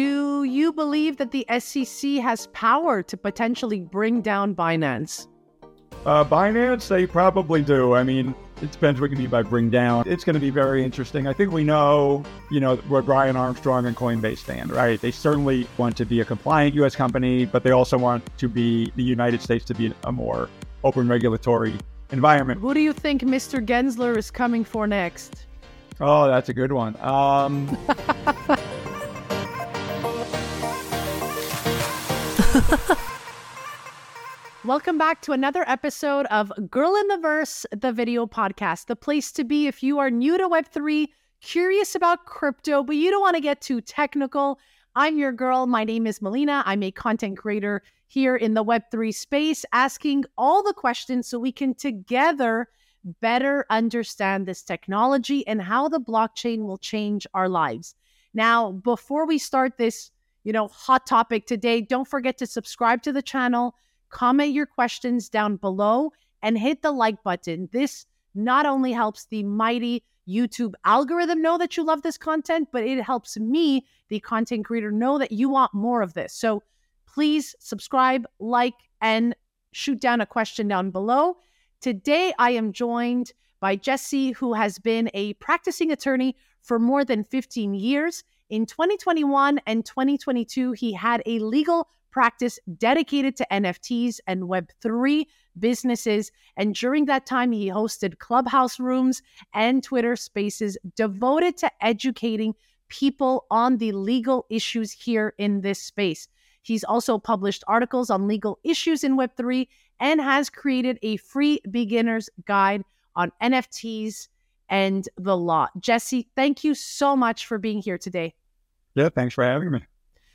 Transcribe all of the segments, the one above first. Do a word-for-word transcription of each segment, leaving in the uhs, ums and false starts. Do you believe that the S E C has power to potentially bring down Binance? Uh, Binance, they probably do. I mean, it depends what you mean by bring down. It's going to be very interesting. I think we know, you know, where Brian Armstrong and Coinbase stand, right? They certainly want to be a compliant U S company, but they also want to be the United States to be a more open regulatory environment. Who do you think Mister Gensler is coming for next? Oh, that's a good one. Um... Welcome back to another episode of Girl in the Verse, the video podcast, the place to be if you are new to web three, curious about crypto, but you don't want to get too technical. I'm your girl. My name is Melina. I'm a content creator here in the web three space, asking all the questions so we can together better understand this technology and how the blockchain will change our lives. Now, before we start this, you know, hot topic today, don't forget to subscribe to the channel. Comment your questions down below and hit the like button. This not only helps the mighty YouTube algorithm know that you love this content, but it helps me, the content creator, know that you want more of this. So please subscribe, like, and shoot down a question down below. Today, I am joined by Jesse, who has been a practicing attorney for more than fifteen years. In twenty twenty-one and twenty twenty-two, he had a legal practice dedicated to N F Ts and web three businesses. And during that time, he hosted Clubhouse rooms and Twitter spaces devoted to educating people on the legal issues here in this space. He's also published articles on legal issues in web three and has created a free beginner's guide on N F Ts and the law. Jesse, thank you so much for being here today. Yeah, thanks for having me.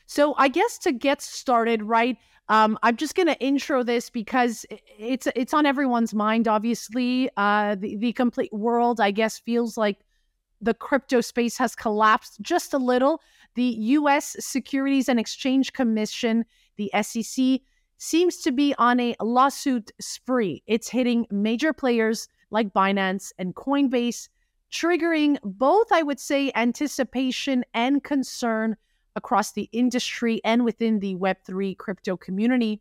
So I guess to get started, right, um, I'm just going to intro this because it's it's on everyone's mind, obviously. Uh, the, the complete world, I guess, feels like the crypto space has collapsed just a little. The U S Securities and Exchange Commission, the S E C, seems to be on a lawsuit spree. It's hitting major players like Binance and Coinbase, triggering both, I would say, anticipation and concern across the industry and within the web three crypto community.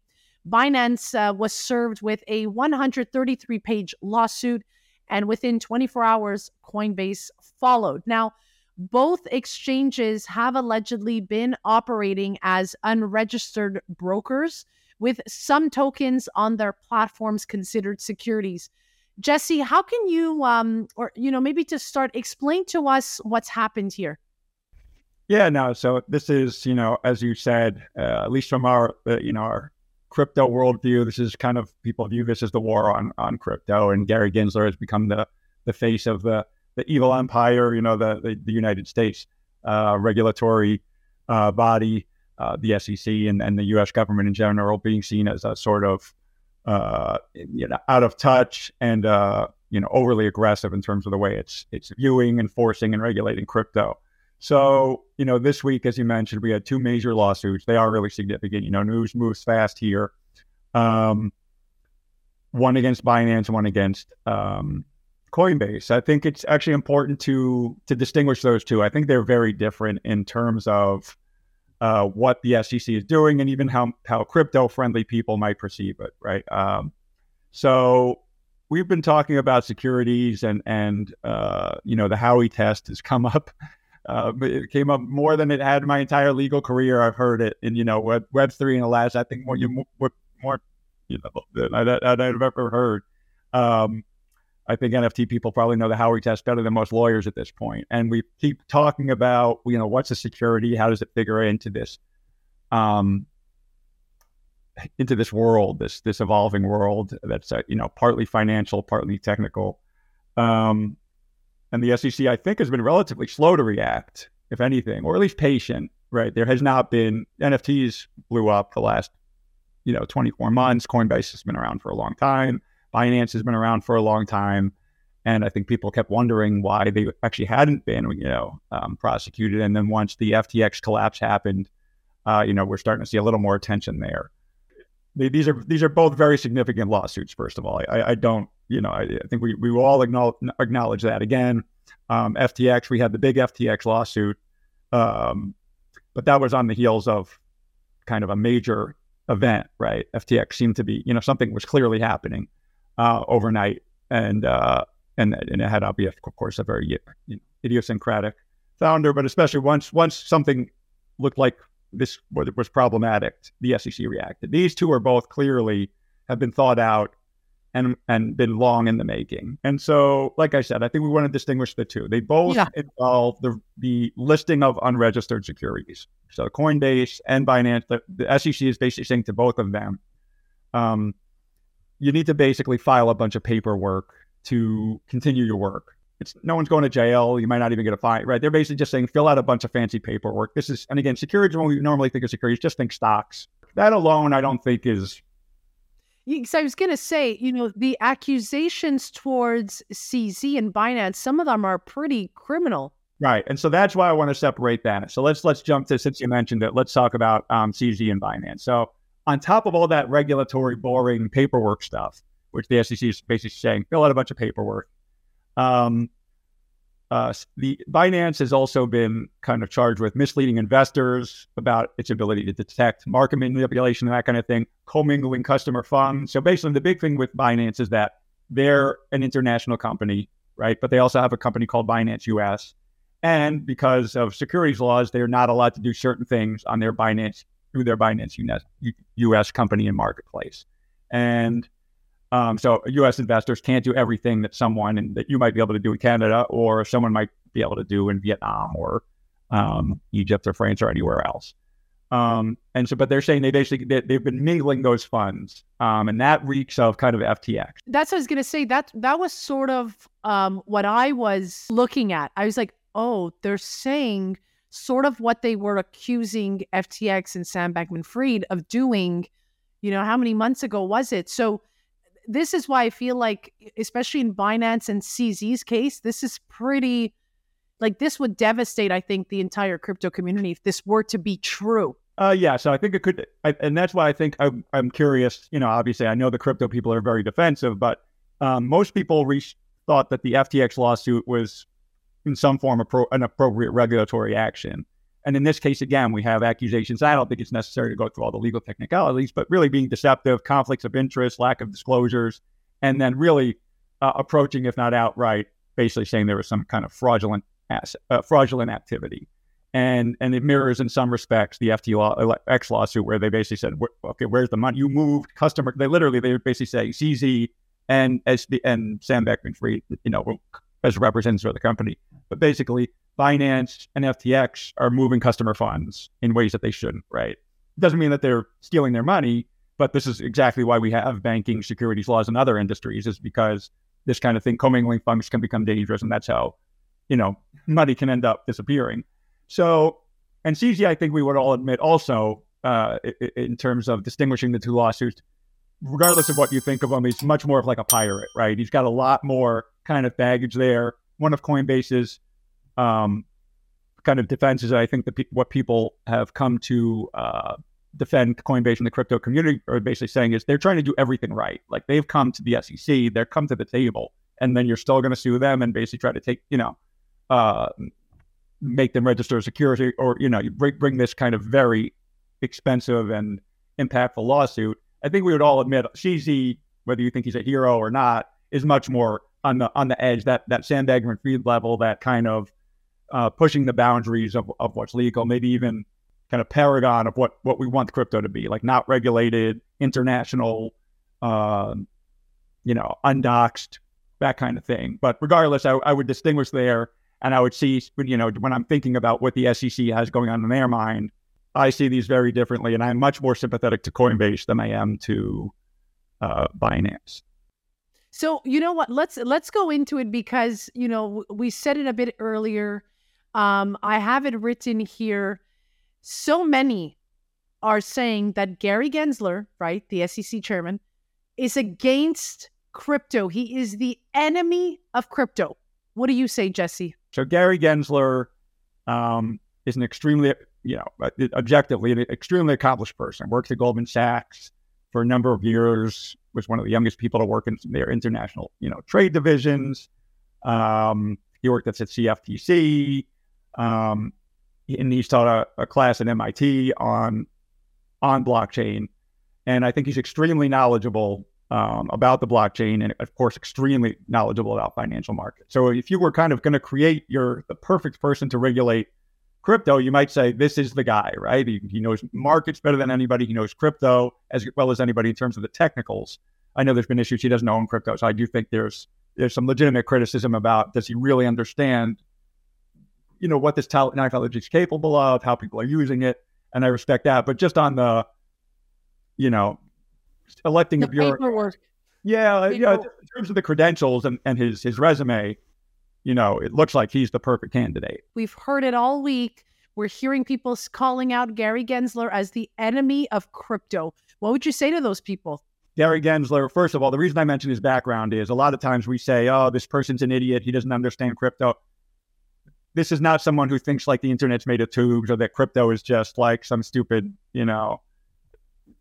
Binance uh, was served with a one hundred thirty-three page lawsuit, and within twenty-four hours, Coinbase followed. Now, both exchanges have allegedly been operating as unregistered brokers, with some tokens on their platforms considered securities. Jesse, how can you, um, or you know, maybe to start, explain to us what's happened here? Yeah, no. So this is, you know, as you said, uh, at least from our, uh, you know, our crypto worldview, this is kind of, people view this as the war on on crypto. And Gary Gensler has become the the face of the the evil empire, you know, the the, the United States uh, regulatory uh, body, uh, the S E C, and, and the U S government in general being seen as a sort of, uh, you know, out of touch and, uh, you know, overly aggressive in terms of the way it's it's viewing, enforcing, and regulating crypto. So, you know, this week, as you mentioned, we had two major lawsuits. They are really significant. You know, news moves fast here. Um, one against Binance, one against um, Coinbase. I think it's actually important to to distinguish those two. I think they're very different in terms of uh, what the S E C is doing and even how, how crypto-friendly people might perceive it, right? Um, so we've been talking about securities and, and uh, you know, the Howey test has come up. Uh, but it came up more than it had my entire legal career. I've heard it in, you know, web, web three and the last, I think, more, you, more, you know, than I, I'd ever heard. Um, I think N F T people probably know the Howey test better than most lawyers at this point. And we keep talking about, you know, what's a security? How does it figure into this, um, into this world, this, this evolving world that's, uh, you know, partly financial, partly technical, um, and the S E C, I think, has been relatively slow to react, if anything, or at least patient, right? There has not been, N F Ts blew up the last, you know, twenty-four months. Coinbase has been around for a long time. Binance has been around for a long time. And I think people kept wondering why they actually hadn't been, you know, um, prosecuted. And then once the F T X collapse happened, uh, you know, we're starting to see a little more attention there. They, these are these are both very significant lawsuits, first of all. I, I don't. You know, I, I think we, we will all acknowledge, acknowledge that. Again, um, F T X, we had the big F T X lawsuit. Um, But that was on the heels of kind of a major event, right? F T X seemed to be, you know, something was clearly happening uh, overnight, and uh, and and it had obviously, of course, a very you know, idiosyncratic founder. But especially once once something looked like this was problematic, the S E C reacted. These two are both clearly have been thought out and and been long in the making. And so, like I said, I think we want to distinguish the two. They both yeah. involve the the listing of unregistered securities. So Coinbase and Binance, the, the S E C is basically saying to both of them, um, you need to basically file a bunch of paperwork to continue your work. It's, no one's going to jail. You might not even get a fine, right? They're basically just saying, fill out a bunch of fancy paperwork. This is, and again, securities, when we normally think of securities, just think stocks. That alone, I don't think is... So I was going to say, you know, the accusations towards C Z and Binance, some of them are pretty criminal. Right. And so that's why I want to separate that. So let's let's jump to, since you mentioned it, let's talk about um, C Z and Binance. So on top of all that regulatory, boring paperwork stuff, which the S E C is basically saying, fill out a bunch of paperwork. Um, uh, the Binance has also been kind of charged with misleading investors about its ability to detect market manipulation and that kind of thing, commingling customer funds. So basically, the big thing with Binance is that they're an international company, right? But they also have a company called Binance U S, and because of securities laws, they are not allowed to do certain things on their Binance through their Binance U S company and marketplace, and. Um, so U S investors can't do everything that someone in, that you might be able to do in Canada, or someone might be able to do in Vietnam or um, Egypt or France or anywhere else. Um, and so, but they're saying they basically, they, they've been mingling those funds. Um, and that reeks of kind of F T X. That's what I was going to say. That, that was sort of um, what I was looking at. I was like, oh, they're saying sort of what they were accusing F T X and Sam Bankman-Fried of doing, you know, how many months ago was it? So this is why I feel like, especially in Binance and C Z's case, this is pretty, like this would devastate, I think, the entire crypto community if this were to be true. Uh, yeah, so I think it could, I, and that's why I think I'm, I'm curious, you know, obviously I know the crypto people are very defensive, but um, most people re- thought that the F T X lawsuit was in some form of pro- an appropriate regulatory action. And in this case, again, we have accusations. I don't think it's necessary to go through all the legal technicalities, but really being deceptive, conflicts of interest, lack of disclosures, and then really uh, approaching, if not outright, basically saying there was some kind of fraudulent asset, uh, fraudulent activity. And and it mirrors in some respects the F T X lawsuit where they basically said, okay, where's the money? You moved customer. They literally, they would basically say C Z and S B, and Sam Bankman-Fried, you know, as representatives of the company. But basically, Binance and F T X are moving customer funds in ways that they shouldn't, right? It doesn't mean that they're stealing their money, but this is exactly why we have banking, securities laws, and other industries, is because this kind of thing, commingling funds, can become dangerous, and that's how, you know, money can end up disappearing. So, and C Z, I think we would all admit also, uh, in terms of distinguishing the two lawsuits, regardless of what you think of him, he's much more of like a pirate, right? He's got a lot more kind of baggage there. One of Coinbase's Um, kind of defenses, I think, the pe- what people have come to uh, defend Coinbase and the crypto community are basically saying is they're trying to do everything right. Like they've come to the S E C, they're come to the table, and then you're still going to sue them and basically try to take, you know, uh, make them register a security, or, you know, you bring, bring this kind of very expensive and impactful lawsuit. I think we would all admit C Z, whether you think he's a hero or not, is much more on the on the edge, that, that Sam Bankman-Fried level, that kind of Uh, pushing the boundaries of, of what's legal, maybe even kind of paragon of what, what we want crypto to be, like not regulated, international, uh, you know, undoxed, that kind of thing. But regardless, I, I would distinguish there, and I would see, you know, when I'm thinking about what the S E C has going on in their mind, I see these very differently, and I'm much more sympathetic to Coinbase than I am to uh, Binance. So, you know what, let's, let's go into it because, you know, we said it a bit earlier. Um, I have it written here. So many are saying that Gary Gensler, right, the S E C chairman, is against crypto. He is the enemy of crypto. What do you say, Jesse? So Gary Gensler um, is an extremely, you know, objectively an extremely accomplished person. Worked at Goldman Sachs for a number of years. Was one of the youngest people to work in their international, you know, trade divisions. Um, He worked at C F T C. Um, and he's taught a, a class at M I T on on blockchain. And I think he's extremely knowledgeable um, about the blockchain, and of course, extremely knowledgeable about financial markets. So if you were kind of going to create your the perfect person to regulate crypto, you might say, this is the guy, right? He, he knows markets better than anybody. He knows crypto as well as anybody in terms of the technicals. I know there's been issues. He doesn't own crypto. So I do think there's there's some legitimate criticism about, does he really understand, you know, what this technology is capable of, how people are using it? And I respect that. But just on the, you know, electing the bureaucrat. Yeah, you know, in terms of the credentials and, and his his resume, you know, it looks like he's the perfect candidate. We've heard it all week. We're hearing people calling out Gary Gensler as the enemy of crypto. What would you say to those people? Gary Gensler, first of all, the reason I mentioned his background is a lot of times we say, oh, this person's an idiot. He doesn't understand crypto. This is not someone who thinks like the internet's made of tubes or that crypto is just like some stupid, you know,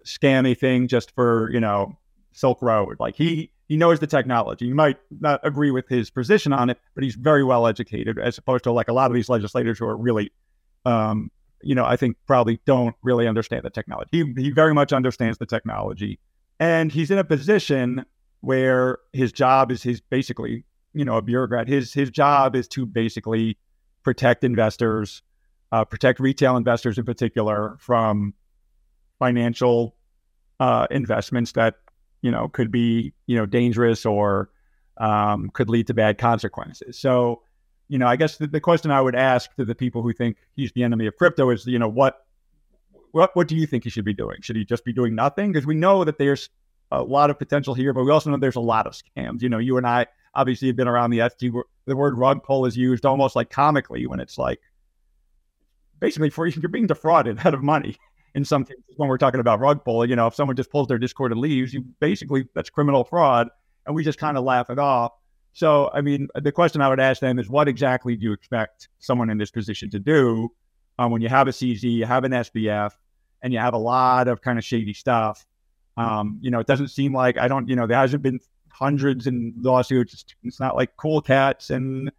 scammy thing just for, you know, Silk Road. Like he, he knows the technology. You might not agree with his position on it, but he's very well educated as opposed to like a lot of these legislators who are really, um, you know, I think probably don't really understand the technology. He, he very much understands the technology. And he's in a position where his job is, he's basically, you know, a bureaucrat. His his job is to basically protect investors, uh, protect retail investors in particular from financial uh, investments that, you know, could be, you know, dangerous or um, could lead to bad consequences. So, you know, I guess the, the question I would ask to the people who think he's the enemy of crypto is, you know, what What what do you think he should be doing? Should he just be doing nothing? Because we know that there's a lot of potential here, but we also know there's a lot of scams. You know, you and I obviously have been around the F T X. The word rug pull is used almost like comically when it's like, basically for you're being defrauded out of money in some cases when we're talking about rug pull. You know, if someone just pulls their Discord and leaves, you basically, that's criminal fraud. And we just kind of laugh it off. So, I mean, the question I would ask them is, what exactly do you expect someone in this position to do? Um, when you have a C Z, you have an S B F, and you have a lot of kind of shady stuff, um, you know, it doesn't seem like, I don't, you know, there hasn't been hundreds in lawsuits. It's not like Cool Cats and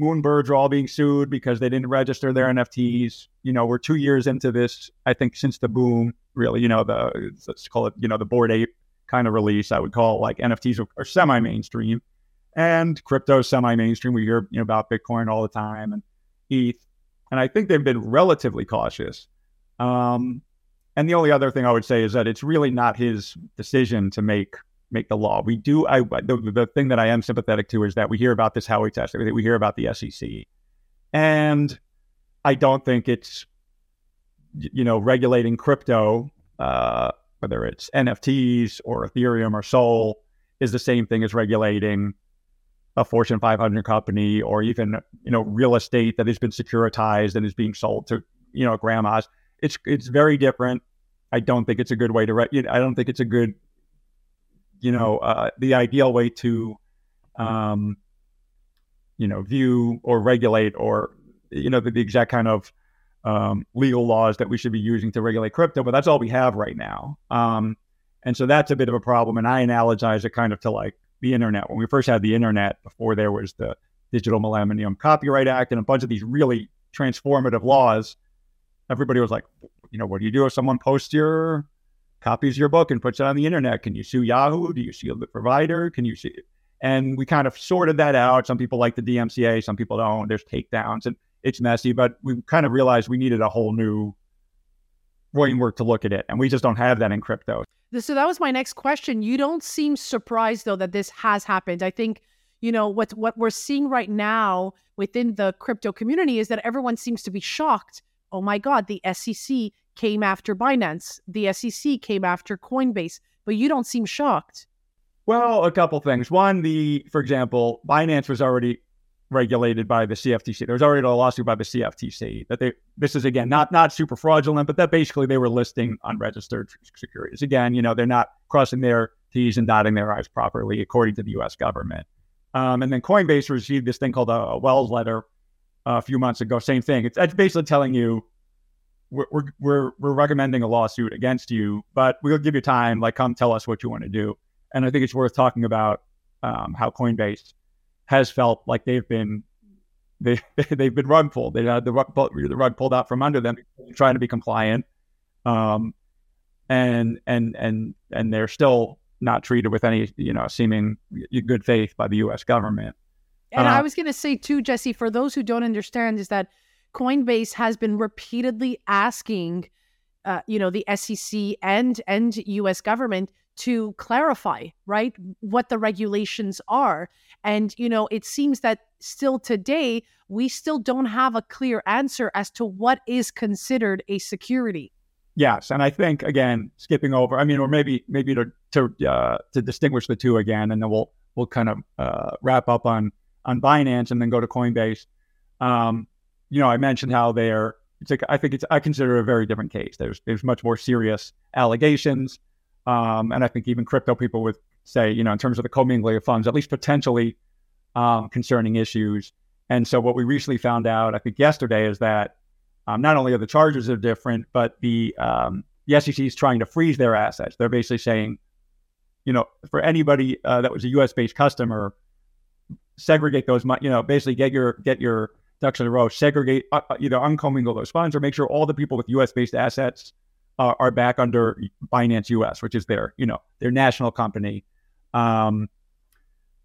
Moonbirds are all being sued because they didn't register their N F Ts. You know, we're two years into this, I think, since the boom, really, you know, the, let's call it, you know, the Bored Ape kind of release, I would call it, like N F Ts are, are semi-mainstream, and crypto semi-mainstream. We hear, you know, about Bitcoin all the time and E T H. And I think they've been relatively cautious. Um, and the only other thing I would say is that it's really not his decision to make make the law. We do. I the, the thing that I am sympathetic to is that we hear about this Howey test. We hear about the S E C, and I don't think it's, you know, regulating crypto, uh, whether it's N F Ts or Ethereum or Sol, is the same thing as regulating a Fortune five hundred company, or even, you know, real estate that has been securitized and is being sold to, you know, grandmas. It's it's very different. I don't think it's a good way to. Re- I don't think it's a good, you know, uh, the ideal way to, um, you know, view or regulate, or, you know, the, the exact kind of um, legal laws that we should be using to regulate crypto. But that's all we have right now, um, and so that's a bit of a problem. And I analogize it kind of to like the internet. When we first had the internet, before there was the Digital Millennium Copyright Act and a bunch of these really transformative laws, everybody was like, you know, what do you do if someone posts your, copies your book and puts it on the internet? Can you sue Yahoo? Do you sue the provider? Can you sue? And we kind of sorted that out. Some people like the D M C A, some people don't. There's takedowns and it's messy, but we kind of realized we needed a whole new framework to look at it. And we just don't have that in crypto. So that was my next question. You don't seem surprised, though, that this has happened. I think, you know, what what we're seeing right now within the crypto community is that everyone seems to be shocked. Oh, my God, the S E C came after Binance. The S E C came after Coinbase. But you don't seem shocked. Well, a couple things. One, the, for example, Binance was already regulated by the C F T C. There was already a lawsuit by the C F T C that they, this is again, not, not super fraudulent, but that basically they were listing unregistered securities. Again, you know, they're not crossing their T's and dotting their I's properly, according to the U S government. Um, and then Coinbase received this thing called a, a Wells letter uh, a few months ago. Same thing. It's, it's basically telling you, we're, we're, we're, we're recommending a lawsuit against you, but we'll give you time. Like, come tell us what you want to do. And I think it's worth talking about um, how Coinbase has felt like they've been they, they've been rug pulled. They had the rug, pulled, the rug pulled out from under them, trying to be compliant. Um, and, and, and, and they're still not treated with any, you know, seeming good faith by the U S government. And uh, I was going to say too, Jesse, for those who don't understand, is that Coinbase has been repeatedly asking, uh, you know, the S E C and, and U S government to clarify, right, what the regulations are. And, you know, it seems that still today, we still don't have a clear answer as to what is considered a security. Yes. And I think, again, skipping over, I mean, or maybe maybe to to, uh, to distinguish the two again, and then we'll we'll kind of uh, wrap up on, on Binance and then go to Coinbase. Um, you know, I mentioned how they're, it's like, I think it's, I consider it a very different case. There's, there's much more serious allegations. Um, and I think even crypto people would say, you know, in terms of the commingling of funds, at least potentially um, concerning issues. And so what we recently found out, I think yesterday, is that um, not only are the charges are different, but the, um, the S E C is trying to freeze their assets. They're basically saying, you know, for anybody uh, that was a U S-based customer, segregate those, you know, basically get your get your ducks in a row, segregate, uh, either uncommingle those funds or make sure all the people with U S-based assets uh, are back under Binance U S, which is their, you know, their national company. Um,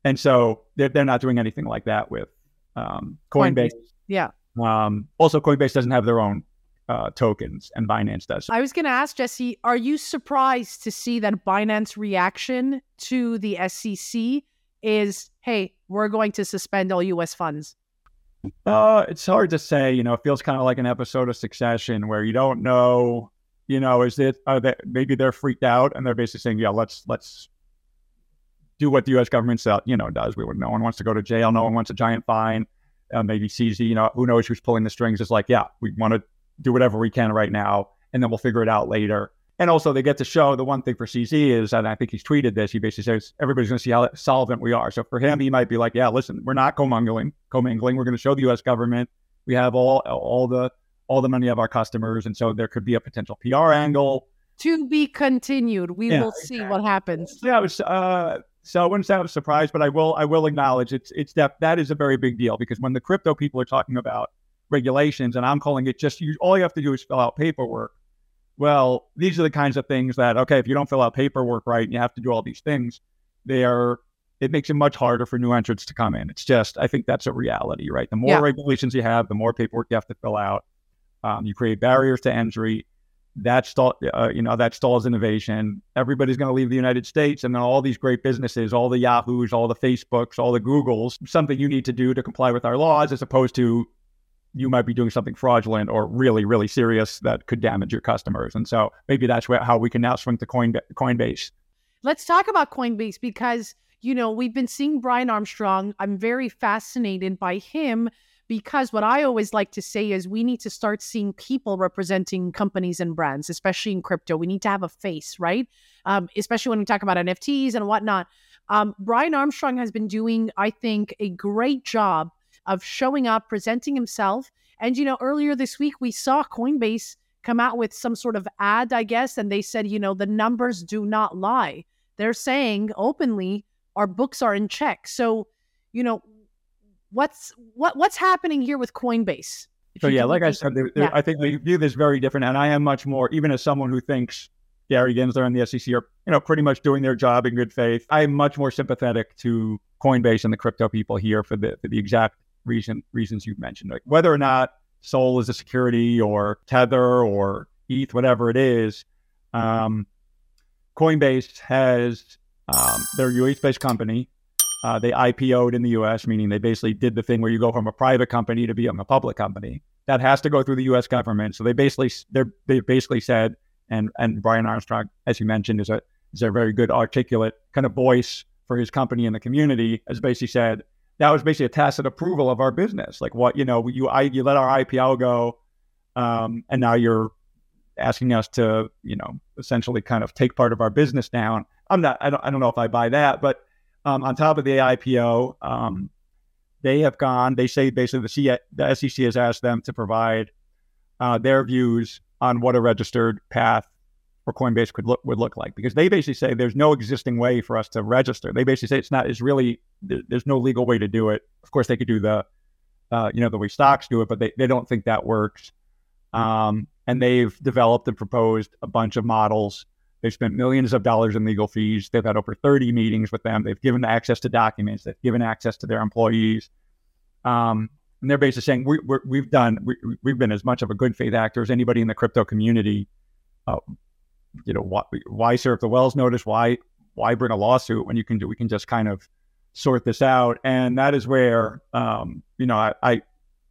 and so they're, they're not doing anything like that with um, Coinbase. Coinbase. Yeah. Um, also, Coinbase doesn't have their own uh, tokens, and Binance does. I was going to ask, Jesse, are you surprised to see that Binance's reaction to the S E C is, hey, we're going to suspend all U S funds? Uh, it's hard to say. You know, it feels kind of like an episode of Succession where you don't know, you know, is it, are they, maybe they're freaked out and they're basically saying, yeah, let's, let's do what the U S government, you know, does. We would, no one wants to go to jail. No one wants a giant fine. Uh, maybe C Z, you know, who knows who's pulling the strings, is like, yeah, we want to do whatever we can right now, and then we'll figure it out later. And also they get to show, the one thing for C Z is, and I think he's tweeted this, he basically says, everybody's going to see how solvent we are. So for him, he might be like, yeah, listen, we're not commingling, commingling. We're going to show the U S government we have all all the all the money of our customers. And so there could be a potential P R angle. To be continued. We yeah, will see exactly. what happens. Yeah, it was, uh, so I wouldn't say I was surprised, but I will I will acknowledge it's it's that that is a very big deal, because when the crypto people are talking about regulations, and I'm calling it just, you, all you have to do is fill out paperwork. Well, these are the kinds of things that, okay, if you don't fill out paperwork right and you have to do all these things, they are, it makes it much harder for new entrants to come in. It's just, I think that's a reality, right? The more yeah. regulations you have, the more paperwork you have to fill out. Um, you create barriers to entry. That stall, uh, you know, that stalls innovation. Everybody's going to leave the United States, and then all these great businesses, all the Yahoos, all the Facebooks, all the Googles, something you need to do to comply with our laws, as opposed to you might be doing something fraudulent or really, really serious that could damage your customers. And so maybe that's where, how we can now swing to Coinba- Coinbase. Let's talk about Coinbase, because, you know, we've been seeing Brian Armstrong. I'm very fascinated by him, because what I always like to say is we need to start seeing people representing companies and brands, especially in crypto. We need to have a face, right? Um, especially when we talk about N F Ts and whatnot. Um, Brian Armstrong has been doing, I think, a great job of showing up, presenting himself. And, you know, earlier this week, we saw Coinbase come out with some sort of ad, I guess, and they said, you know, the numbers do not lie. They're saying openly, our books are in check. So, you know, what's what what's happening here with Coinbase? So, yeah, like I said, they're, they're, yeah. I think they view this very different. And I am much more, even as someone who thinks Gary Gensler and the S E C are, you know, pretty much doing their job in good faith, I am much more sympathetic to Coinbase and the crypto people here for the for the exact Reason, reasons you've mentioned, like whether or not Sol is a security or Tether or E T H, whatever it is. Um, Coinbase has um, their U S-based company. Uh, they I P O'd in the U S, meaning they basically did the thing where you go from a private company to become a public company. That has to go through the U S government. So they basically they're, they basically said, and and Brian Armstrong, as you mentioned, is a is a very good articulate kind of voice for his company in the community, has basically said, that was basically a tacit approval of our business. Like, what, you know, you I, you let our I P O go, um, and now you're asking us to, you know, essentially kind of take part of our business down. I'm not, I don't, I don't know if I buy that, but um, on top of the I P O, um, they have gone, they say basically the, C- the S E C has asked them to provide uh, their views on what a registered path for Coinbase could look, would look like, because they basically say there's no existing way for us to register. They basically say it's not, it's really, there's no legal way to do it. Of course, they could do the uh, you know, the way stocks do it, but they, they don't think that works. Um, and they've developed and proposed a bunch of models. They've spent millions of dollars in legal fees. They've had over thirty meetings with them. They've given access to documents. They've given access to their employees. Um, and they're basically saying, we, we're, we've done, we, we've been as much of a good faith actor as anybody in the crypto community. Uh, you know, why, why serve the Wells notice? Why, why bring a lawsuit when you can do, we can just kind of sort this out? And that is where, um, you know, I, I,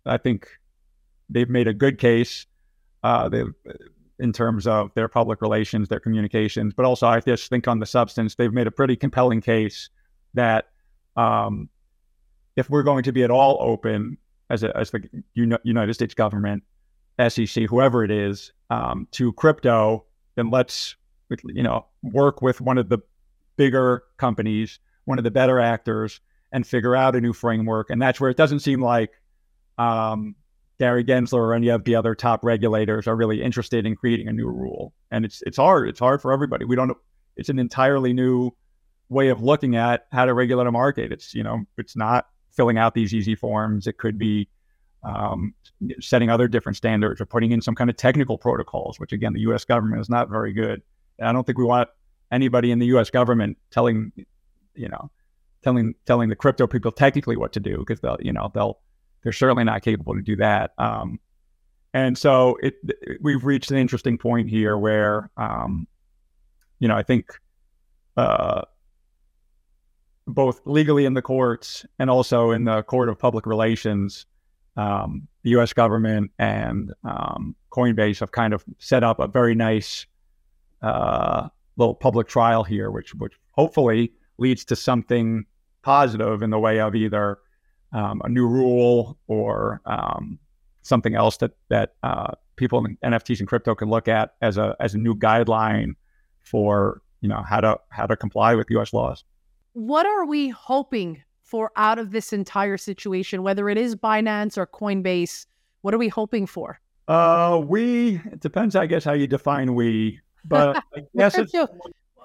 I think they've made a good case. Uh, they've, in terms of their public relations, their communications, but also I just think on the substance, they've made a pretty compelling case that um, if we're going to be at all open as a, as the United States government, S E C, whoever it is, um, to crypto, then let's, you know, work with one of the bigger companies, one of the better actors, and figure out a new framework. And that's where it doesn't seem like, um, Gary Gensler or any of the other top regulators are really interested in creating a new rule. And it's it's hard. It's hard for everybody. We don't it's an entirely new way of looking at how to regulate a market. It's, you know, it's not filling out these easy forms. It could be um, setting other different standards or putting in some kind of technical protocols, which again, the U S government is not very good. And I don't think we want anybody in the U S government telling, you know, telling telling the crypto people technically what to do, because they'll, you know, they'll They're certainly not capable to do that. Um, and so it, it, we've reached an interesting point here where, um, you know, I think uh, both legally in the courts and also in the court of public relations, um, the U S government and um, Coinbase have kind of set up a very nice uh, little public trial here, which, which hopefully leads to something positive in the way of either Um, a new rule or um, something else that that uh, people in N F Ts and crypto can look at as a as a new guideline for, you know, how to how to comply with U S laws. What are we hoping for out of this entire situation, whether it is Binance or Coinbase? What are we hoping for? Uh, we it depends, I guess, how you define we. But I guess it's...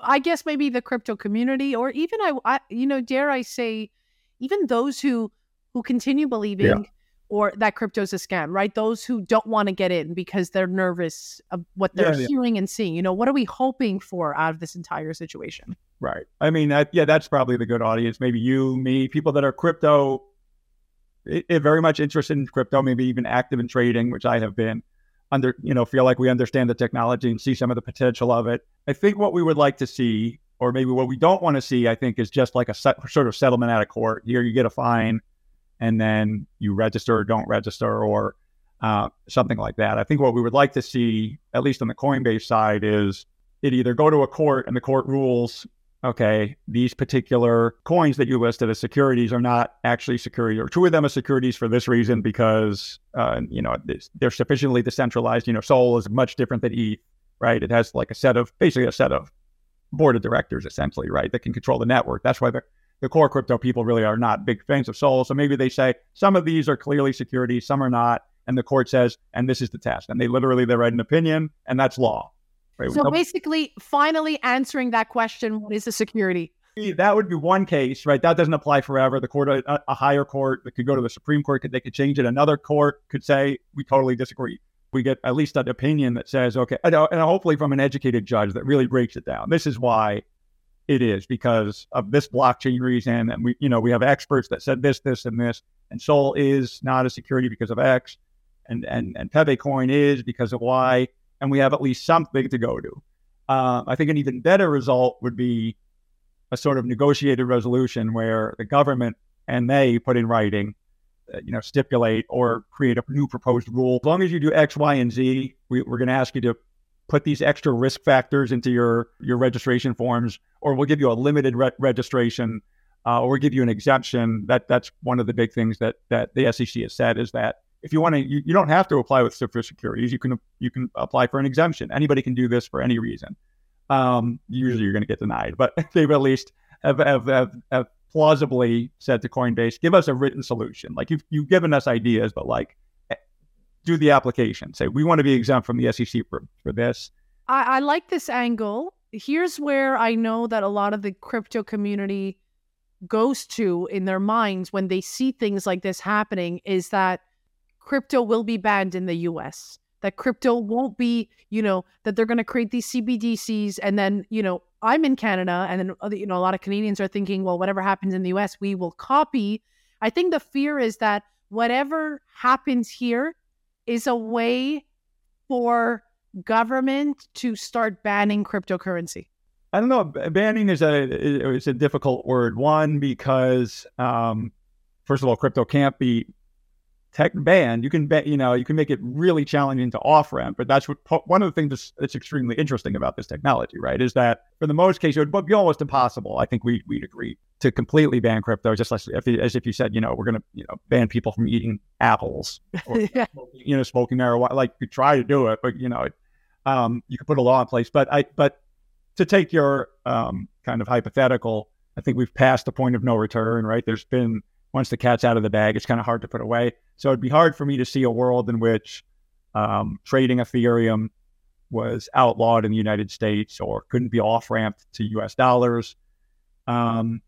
I guess maybe the crypto community, or even I, I you know, dare I say, even those who. who continue believing yeah. or that crypto's a scam, right? Those who don't want to get in because they're nervous of what they're yeah, yeah. hearing and seeing. You know, what are we hoping for out of this entire situation? Right. I mean, I, yeah, that's probably the good audience. Maybe you, me, people that are crypto, it, it very much interested in crypto, maybe even active in trading, which I have been, under, you know, feel like we understand the technology and see some of the potential of it. I think what we would like to see, or maybe what we don't want to see, I think, is just like a set, sort of settlement out of court. Here you get a fine, and then you register or don't register or uh, something like that. I think what we would like to see, at least on the Coinbase side, is it either go to a court and the court rules, okay, these particular coins that you listed as securities are not actually securities, or two of them are securities for this reason because, uh, you know, they're sufficiently decentralized. You know, Sol is much different than E T H, right? It has like a set of, basically a set of board of directors, essentially, right? That can control the network. That's why they're, the core crypto people really are not big fans of Sol. So maybe they say some of these are clearly securities, some are not. And the court says, and this is the test. And they literally, they write an opinion, and that's law. Right? So no- basically, finally answering that question, what is a security? That would be one case, right? That doesn't apply forever. The court, a, a higher court that could go to the Supreme Court, they could change it. Another court could say, we totally disagree. We get at least an opinion that says, okay, and hopefully from an educated judge that really breaks it down. This is why. It is because of this blockchain reason, and we, you know, we have experts that said this, this, and this, and Sol is not a security because of X, and and and Pepe Coin is because of Y, and we have at least something to go to. Uh, I think an even better result would be a sort of negotiated resolution where the government and they put in writing, uh, you know, stipulate or create a new proposed rule. As long as you do X, Y, and Z, we, we're going to ask you to put these extra risk factors into your, your registration forms, or we'll give you a limited re- registration, uh, or we'll give you an exemption. That that's one of the big things that that the S E C has said is that if you want to, you, you don't have to apply with super securities. You can you can apply for an exemption. Anybody can do this for any reason. Um, usually you're going to get denied, but they've at least have, have have have plausibly said to Coinbase, give us a written solution. Like you've you've given us ideas, but like. Do the application. Say, we want to be exempt from the S E C for, for this. I, I like this angle. Here's where I know that a lot of the crypto community goes to in their minds when they see things like this happening is that crypto will be banned in the U S, that crypto won't be, you know, that they're going to create these C B D Cs. And then, you know, I'm in Canada and then, you know, a lot of Canadians are thinking, well, whatever happens in the U S, we will copy. I think the fear is that whatever happens here is a way for government to start banning cryptocurrency. I don't know. Banning is a it's a difficult word. One, because um, first of all, crypto can't be tech banned. You can ban, you know, you can make it really challenging to off ramp. But that's what one of the things that's, that's extremely interesting about this technology, right? Is that for the most case, it would be almost impossible. I think we we'd agree to completely ban crypto, just as if, as if you said, you know, we're gonna you know ban people from eating apples, or yeah. you know, smoking marijuana. Like you try to do it, but you know, um, you could put a law in place. But I but. To take your um, kind of hypothetical, I think we've passed the point of no return, right? There's been, once the cat's out of the bag, it's kind of hard to put away. So it'd be hard for me to see a world in which um, trading Ethereum was outlawed in the United States or couldn't be off-ramped to U S dollars. Um,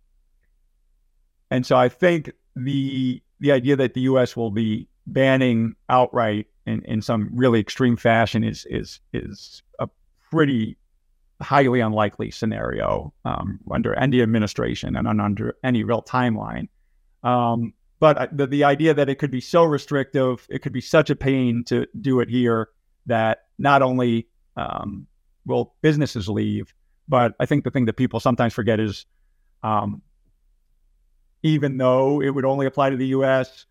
and so I think the the idea that the U S will be banning outright in, in some really extreme fashion is is is a pretty highly unlikely scenario um, under any administration and under any real timeline. Um, but the, the idea that it could be so restrictive, it could be such a pain to do it here that not only um, will businesses leave, but I think the thing that people sometimes forget is um, even though it would only apply to the U S,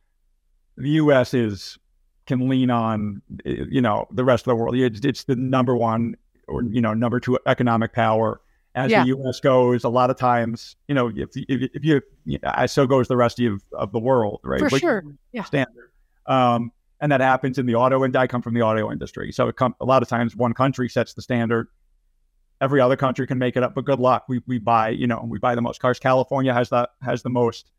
the U S is can lean on, you know, the rest of the world. It's, it's the number one or, you know, number two economic power. As yeah. the U S goes, a lot of times, you know, if if, if you, you know, so goes the rest of, of the world, right? For Which sure, yeah. Standard. Um, and that happens in the auto, and I come from the auto industry. So it come, a lot of times one country sets the standard. Every other country can make it up, but good luck. We we buy, you know, we buy the most cars. California has the, has the most,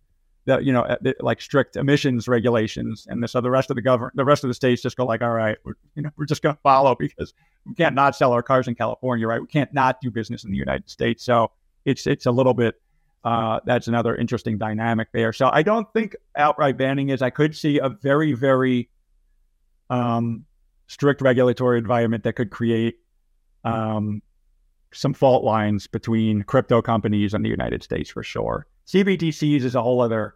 the, you know, the, like strict emissions regulations. And so the rest of the government, the rest of the states just go like, all right, we're, you know, we're just going to follow because we can't not sell our cars in California, right? We can't not do business in the United States. So it's it's a little bit, uh, that's another interesting dynamic there. So I don't think outright banning is. I could see a very, very um, strict regulatory environment that could create um, some fault lines between crypto companies and the United States for sure. C B D Cs is a whole other.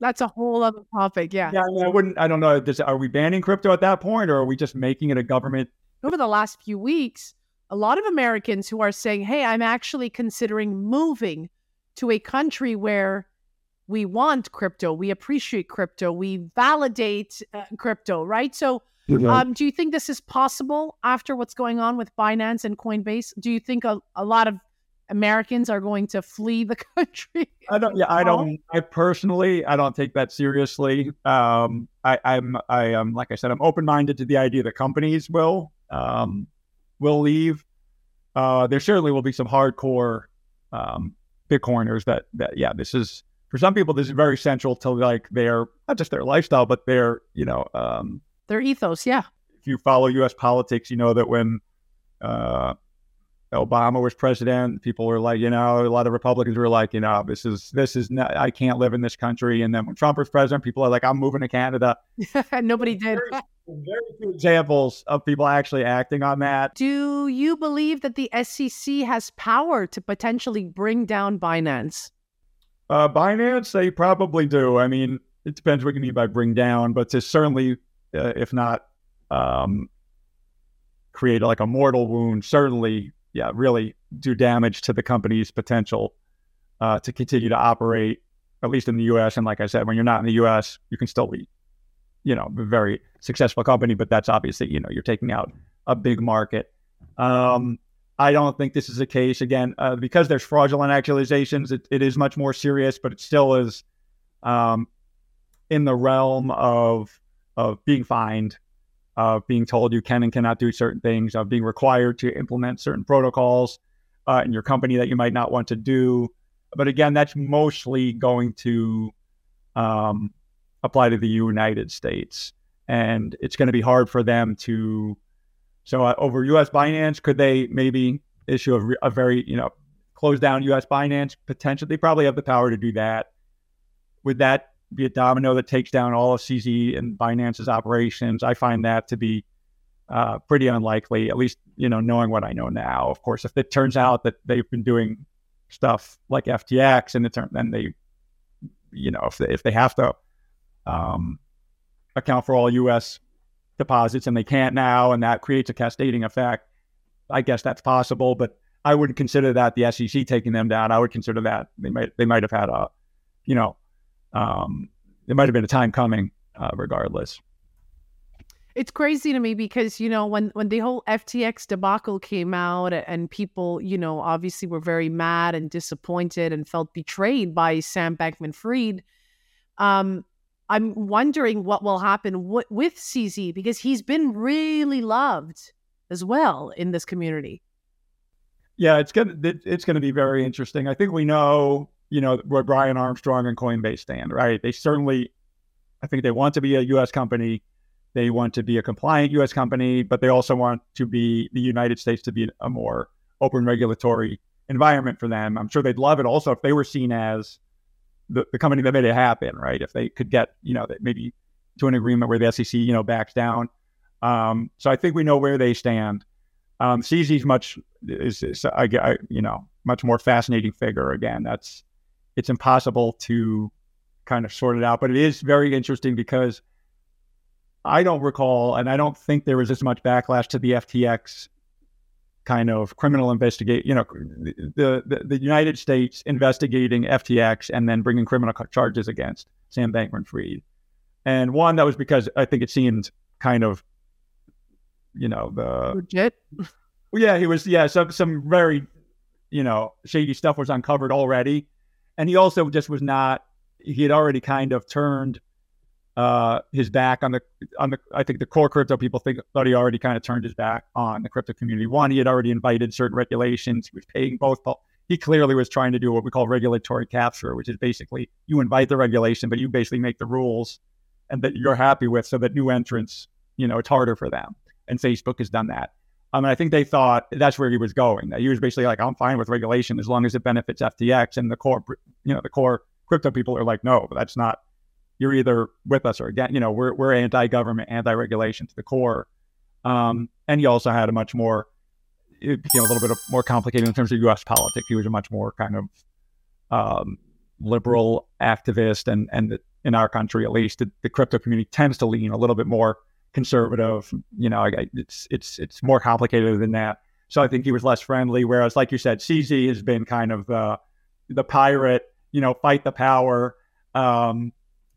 That's a whole other topic. Yeah. Yeah, I, mean, I wouldn't. I don't know. Does, are we banning crypto at that point, or are we just making it a government? Over the last few weeks, a lot of Americans who are saying, hey, I'm actually considering moving to a country where we want crypto, we appreciate crypto, we validate uh, crypto, right? So mm-hmm. um, do you think this is possible after what's going on with Binance and Coinbase? Do you think a, a lot of Americans are going to flee the country? I don't, yeah, I don't, I personally, I don't take that seriously. Um, I, I'm, I am, like I said, I'm open-minded to the idea that companies will, um, will leave. Uh, there certainly will be some hardcore, um, Bitcoiners that, that, yeah, this is, for some people, this is very central to like their, not just their lifestyle, but their, you know, um, their ethos. Yeah. If you follow U S politics, you know that when, uh, Obama was president, people were like, you know, a lot of Republicans were like, you know, this is, this is not, I can't live in this country. And then when Trump was president, people are like, I'm moving to Canada. Nobody did. Very, very few examples of people actually acting on that. Do you believe that the S E C has power to potentially bring down Binance? Uh, Binance, they probably do. I mean, it depends what you mean by bring down, but to certainly, uh, if not um, create like a mortal wound, certainly yeah, really do damage to the company's potential uh, to continue to operate, at least in the U S. And like I said, when you're not in the U S, you can still be, you know, a very successful company, but that's obviously, you know, you're taking out a big market. Um, I don't think this is the case, again, uh, because there's fraudulent accusations, it, it is much more serious, but it still is um, in the realm of of being fined, of uh, being told you can and cannot do certain things, of uh, being required to implement certain protocols uh, in your company that you might not want to do. But again, that's mostly going to um, apply to the United States. And it's going to be hard for them to, so uh, over U S Binance, could they maybe issue a, a very, you know, close down U S Binance, potentially. They probably have the power to do that. Would that be a domino that takes down all of C Z and Binance's operations? I find that to be uh, pretty unlikely, at least, you know, knowing what I know now. Of course, if it turns out that they've been doing stuff like F T X and the then they, you know, if they, if they have to um, account for all U S deposits and they can't now, and that creates a cascading effect, I guess that's possible, but I wouldn't consider that the S E C taking them down. I would consider that they might, they might have had a, you know, um, it might have been a time coming, uh, regardless. It's crazy to me because, you know, when, when the whole F T X debacle came out and people, you know, obviously were very mad and disappointed and felt betrayed by Sam Bankman-Fried, um, I'm wondering what will happen w- with C Z because he's been really loved as well in this community. Yeah, it's gonna it's gonna be very interesting. I think we know, you know, where Brian Armstrong and Coinbase stand, right? They certainly, I think they want to be a U S company. They want to be a compliant U S company, but they also want to be the United States to be a more open regulatory environment for them. I'm sure they'd love it also if they were seen as the, the company that made it happen, right? If they could get, you know, that maybe to an agreement where the S E C, you know, backs down. Um, so I think we know where they stand. Um, C Z's much is, is I, I, you know, much more fascinating figure. Again, that's, it's impossible to kind of sort it out, but it is very interesting because I don't recall, and I don't think there was as much backlash to the F T X kind of criminal investigate, you know, the, the, the United States investigating F T X and then bringing criminal charges against Sam Bankman-Fried. And one, that was because I think it seemed kind of, you know, the legit. Yeah, he was, yeah, some, some very, you know, shady stuff was uncovered already. And he also just was not, he had already kind of turned uh, his back on the, on the, I think the core crypto people think thought he already kind of turned his back on the crypto community. One, he had already invited certain regulations. He was paying both. He clearly was trying to do what we call regulatory capture, which is basically you invite the regulation, but you basically make the rules and that you're happy with so that new entrants, you know, it's harder for them. And Facebook has done that. I mean, I think they thought that's where he was going. He was basically like, I'm fine with regulation as long as it benefits F T X. And the core, you know, the core crypto people are like, no, that's not, you're either with us or again, you know, we're, we're anti-government, anti-regulation to the core. Um, and he also had a much more, it became a little bit of, more complicated in terms of U S politics. He was a much more kind of um, liberal activist. And, and in our country, at least, the, the crypto community tends to lean a little bit more conservative, you know, it's it's it's more complicated than that. So I think he was less friendly. Whereas, like you said, C Z has been kind of uh, the pirate, you know, fight the power um,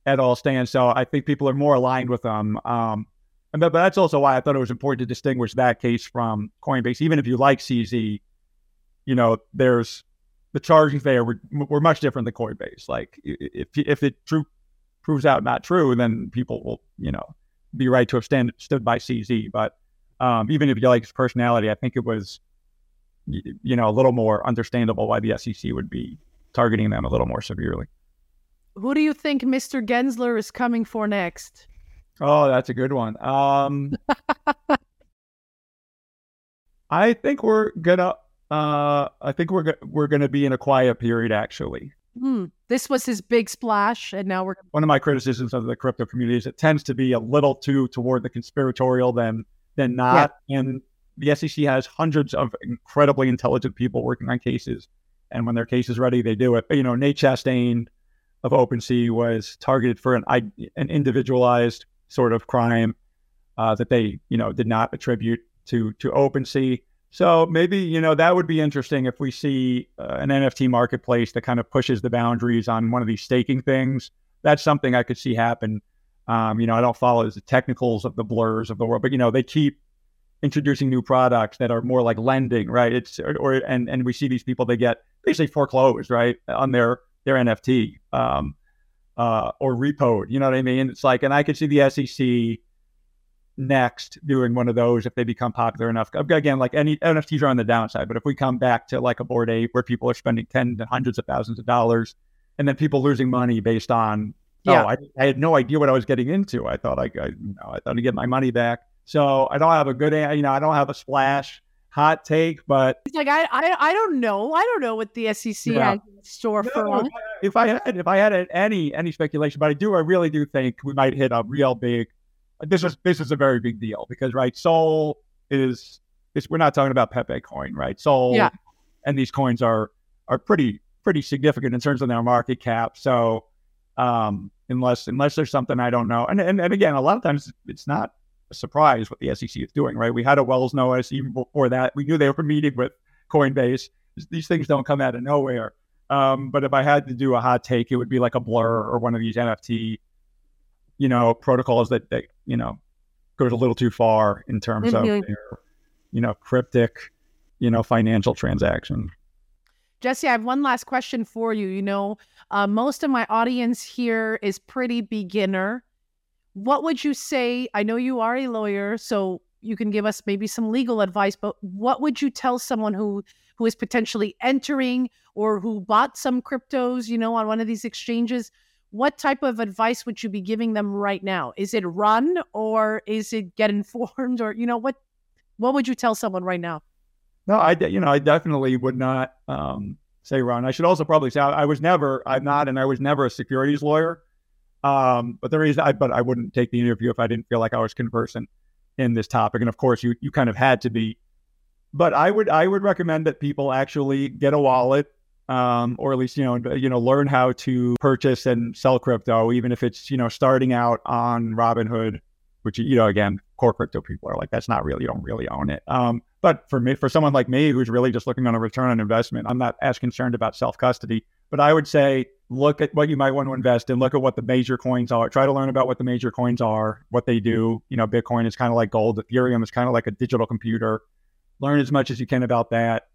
at all stands. So I think people are more aligned with them. Um, and but, but that's also why I thought it was important to distinguish that case from Coinbase. Even if you like C Z, you know, there's the charges there were, were much different than Coinbase. Like if if it true proves out not true, then people will, you know, be right to have stand, stood by C Z. But um, even if you like his personality, I think it was, you know, a little more understandable why the S E C would be targeting them a little more severely. Who do you think Mister Gensler is coming for next? Oh, that's a good one. Um, I think we're gonna. Uh, I think we're go- we're gonna be in a quiet period, actually. Hmm. This was his big splash, and now we're... One of my criticisms of the crypto community is it tends to be a little too toward the conspiratorial than than not. Yeah. And the S E C has hundreds of incredibly intelligent people working on cases, and when their case is ready, they do it. You know, Nate Chastain of OpenSea was targeted for an an individualized sort of crime uh, that they, you know, did not attribute to to OpenSea. So maybe, you know, that would be interesting if we see uh, an N F T marketplace that kind of pushes the boundaries on one of these staking things. That's something I could see happen. Um, you know, I don't follow the technicals of the Blurs of the world, but, you know, they keep introducing new products that are more like lending, right? It's or, or and, and we see these people, they get basically foreclosed, right, on their, their N F T um, uh, or repoed, you know what I mean? It's like, and I could see the S E C next doing one of those if they become popular enough. Again, like any N F Ts are on the downside, but if we come back to like a Bored Ape where people are spending tens to hundreds of thousands of dollars and then people losing money based on, yeah. oh, I, I had no idea what I was getting into. I thought I, I, you know, I thought I'd get my money back. So I don't have a good, you know, I don't have a splash hot take, but he's like, I, I, I don't know. I don't know what the S E C yeah. has in store no, for us. If I had, if I had any any speculation, but I do, I really do think we might hit a real big. This is this is a very big deal because right, Sol is it's, we're not talking about Pepe coin, right? Sol yeah. and these coins are are pretty pretty significant in terms of their market cap. So um, unless unless there's something I don't know, and and, and again, a lot of times it's not a surprise what the S E C is doing, right? We had a Wells notice even before that. We knew they were meeting with Coinbase. These things don't come out of nowhere. Um, but if I had to do a hot take, it would be like a Blur or one of these N F T, you know, protocols that, that you know, goes a little too far in terms mm-hmm. of their, you know, cryptic, you know, financial transaction. Jesse, I have one last question for you. You know, uh, most of my audience here is pretty beginner. What would you say? I know you are a lawyer, so you can give us maybe some legal advice, but what would you tell someone who, who is potentially entering or who bought some cryptos, you know, on one of these exchanges? What type of advice would you be giving them right now? Is it run or is it get informed or, you know, what, what would you tell someone right now? No, I, you know, I definitely would not um, say run. I should also probably say I, I was never, I'm not, and I was never a securities lawyer. Um, but the reason I, but I wouldn't take the interview if I didn't feel like I was conversant in this topic. And of course you, you kind of had to be, but I would, I would recommend that people actually get a wallet, um, or at least, you know, you know, learn how to purchase and sell crypto, even if it's, you know, starting out on Robinhood, which, you know, again, core crypto people are like, that's not real. You don't really own it. Um, but for me, for someone like me, who's really just looking on a return on investment, I'm not as concerned about self-custody, but I would say, look at what you might want to invest in. Look at what the major coins are. Try to learn about what the major coins are, what they do. You know, Bitcoin is kind of like gold. Ethereum is kind of like a digital computer. Learn as much as you can about that.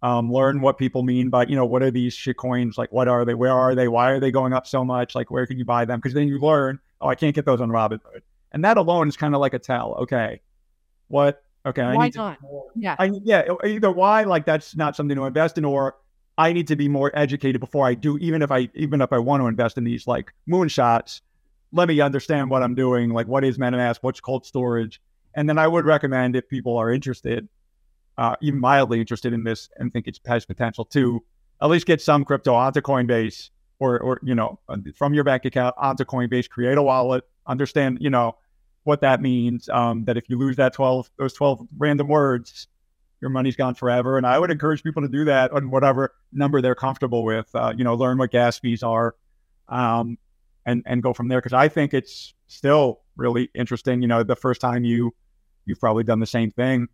Um, learn what people mean by, you know, what are these shit coins? Like, what are they? Where are they? Why are they going up so much? Like, where can you buy them? Because then you learn, oh, I can't get those on Robinhood. And that alone is kind of like a tell. Okay, what? Okay. I why need not? To, yeah. I, yeah. Either why, like that's not something to invest in, or I need to be more educated before I do, even if I even if I want to invest in these like moonshots. Let me understand what I'm doing, like what is MetaMask, what's cold storage. And then I would recommend if people are interested, uh, even mildly interested in this and think it has potential to at least get some crypto onto Coinbase or, or you know, from your bank account onto Coinbase, create a wallet, understand, you know, what that means, um, that if you lose that twelve, those twelve random words, your money's gone forever. And I would encourage people to do that on whatever number they're comfortable with, uh, you know, learn what gas fees are, um, and, and go from there. Cause I think it's still really interesting. You know, the first time you, you've probably done the same thing.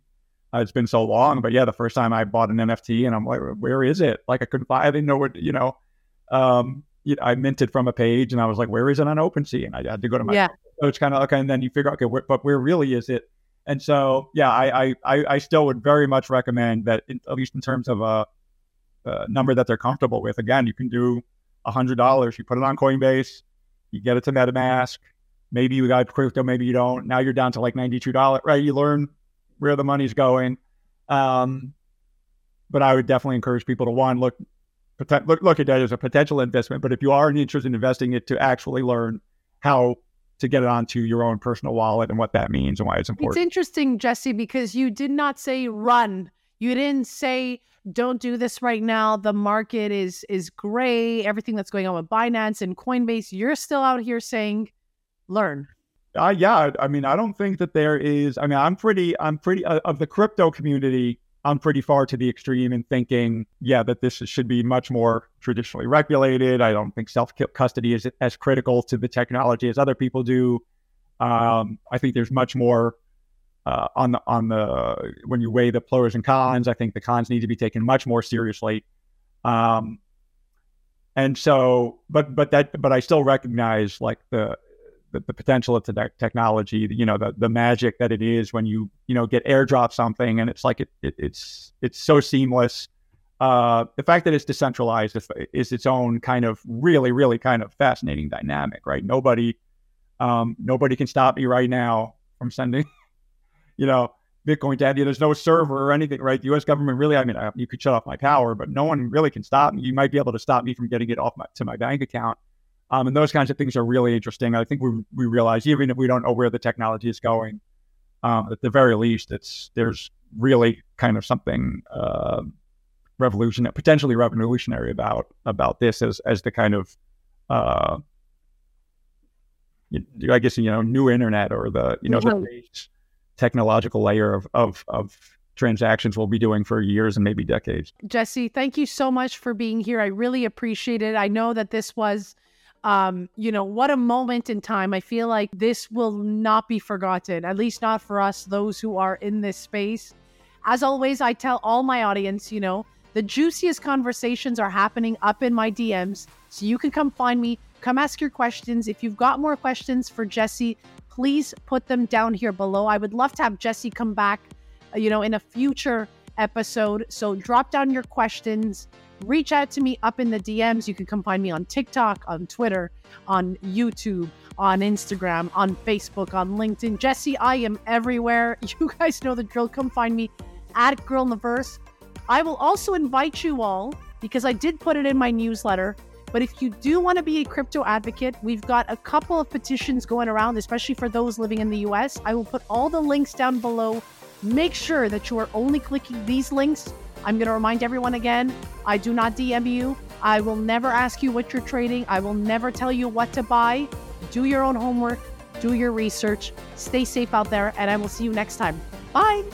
Uh, it's been so long, but yeah, the first time I bought an N F T and I'm like, where is it? Like I couldn't find, I didn't know what, you know, um, you know, I minted from a page and I was like, where is it on OpenSea? And I had to go to my, yeah. So it's kind of okay. And then you figure out, okay, where, but where really is it? And so, yeah, I, I, I still would very much recommend that, in, at least in terms of a, a number that they're comfortable with. Again, you can do one hundred dollars. You put it on Coinbase, you get it to MetaMask. Maybe you got crypto, maybe you don't. Now you're down to like ninety-two dollars, right? You learn where the money's going. Um, but I would definitely encourage people to, one, look, poten- look, look at that as a potential investment. But if you are interested in investing it, to actually learn how to get it onto your own personal wallet and what that means and why it's important. It's interesting, Jesse, because you did not say run. You didn't say, don't do this right now. The market is is gray. Everything that's going on with Binance and Coinbase, you're still out here saying learn. Uh, yeah. I mean, I don't think that there is, I mean, I'm pretty, I'm pretty, uh, of the crypto community, I'm pretty far to the extreme in thinking, yeah, that this should be much more traditionally regulated. I don't think self-custody is as critical to the technology as other people do. Um, I think there's much more uh, on the, on the, when you weigh the pros and cons, I think the cons need to be taken much more seriously. Um, and so, but, but that, but I still recognize like the, the, the potential of the technology, you know, the, the magic that it is when you, you know, get airdrop something and it's like, it, it, it's, it's so seamless. Uh, the fact that it's decentralized is, is its own kind of really, really kind of fascinating dynamic, right? Nobody, um, nobody can stop me right now from sending, you know, Bitcoin to India. There's no server or anything, right? The U S government really, I mean, I, you could shut off my power, but no one really can stop me. You might be able to stop me from getting it off my, to my bank account. Um, and those kinds of things are really interesting. I think we we realize, even if we don't know where the technology is going, um, at the very least, it's there's really kind of something uh, revolutionary, potentially revolutionary about about this as as the kind of uh, you, I guess you know new internet or the you know mm-hmm. the technological layer of of of transactions we'll be doing for years and maybe decades. Jesse, thank you so much for being here. I really appreciate it. I know that this was, um, you know, what a moment in time. I feel like this will not be forgotten, at least not for us, those who are in this space. As always, I tell all my audience, you know, the juiciest conversations are happening up in my D Ms. So you can come find me, come ask your questions. If you've got more questions for Jesse, please put them down here below. I would love to have Jesse come back you know, in a future episode. So drop down your questions, reach out to me up in the D Ms. You can come find me on TikTok, on Twitter, on YouTube, on Instagram, on Facebook, on LinkedIn. Jesse, I am everywhere. You guys know the drill. Come find me at Girl in the Verse. I will also invite you all, because I did put it in my newsletter, but if you do want to be a crypto advocate, we've got a couple of petitions going around, especially for those living in the U S. I will put all the links down below. Make sure that you are only clicking these links. I'm going to remind everyone again, I do not D M you. I will never ask you what you're trading. I will never tell you what to buy. Do your own homework. Do your research. Stay safe out there, and I will see you next time. Bye.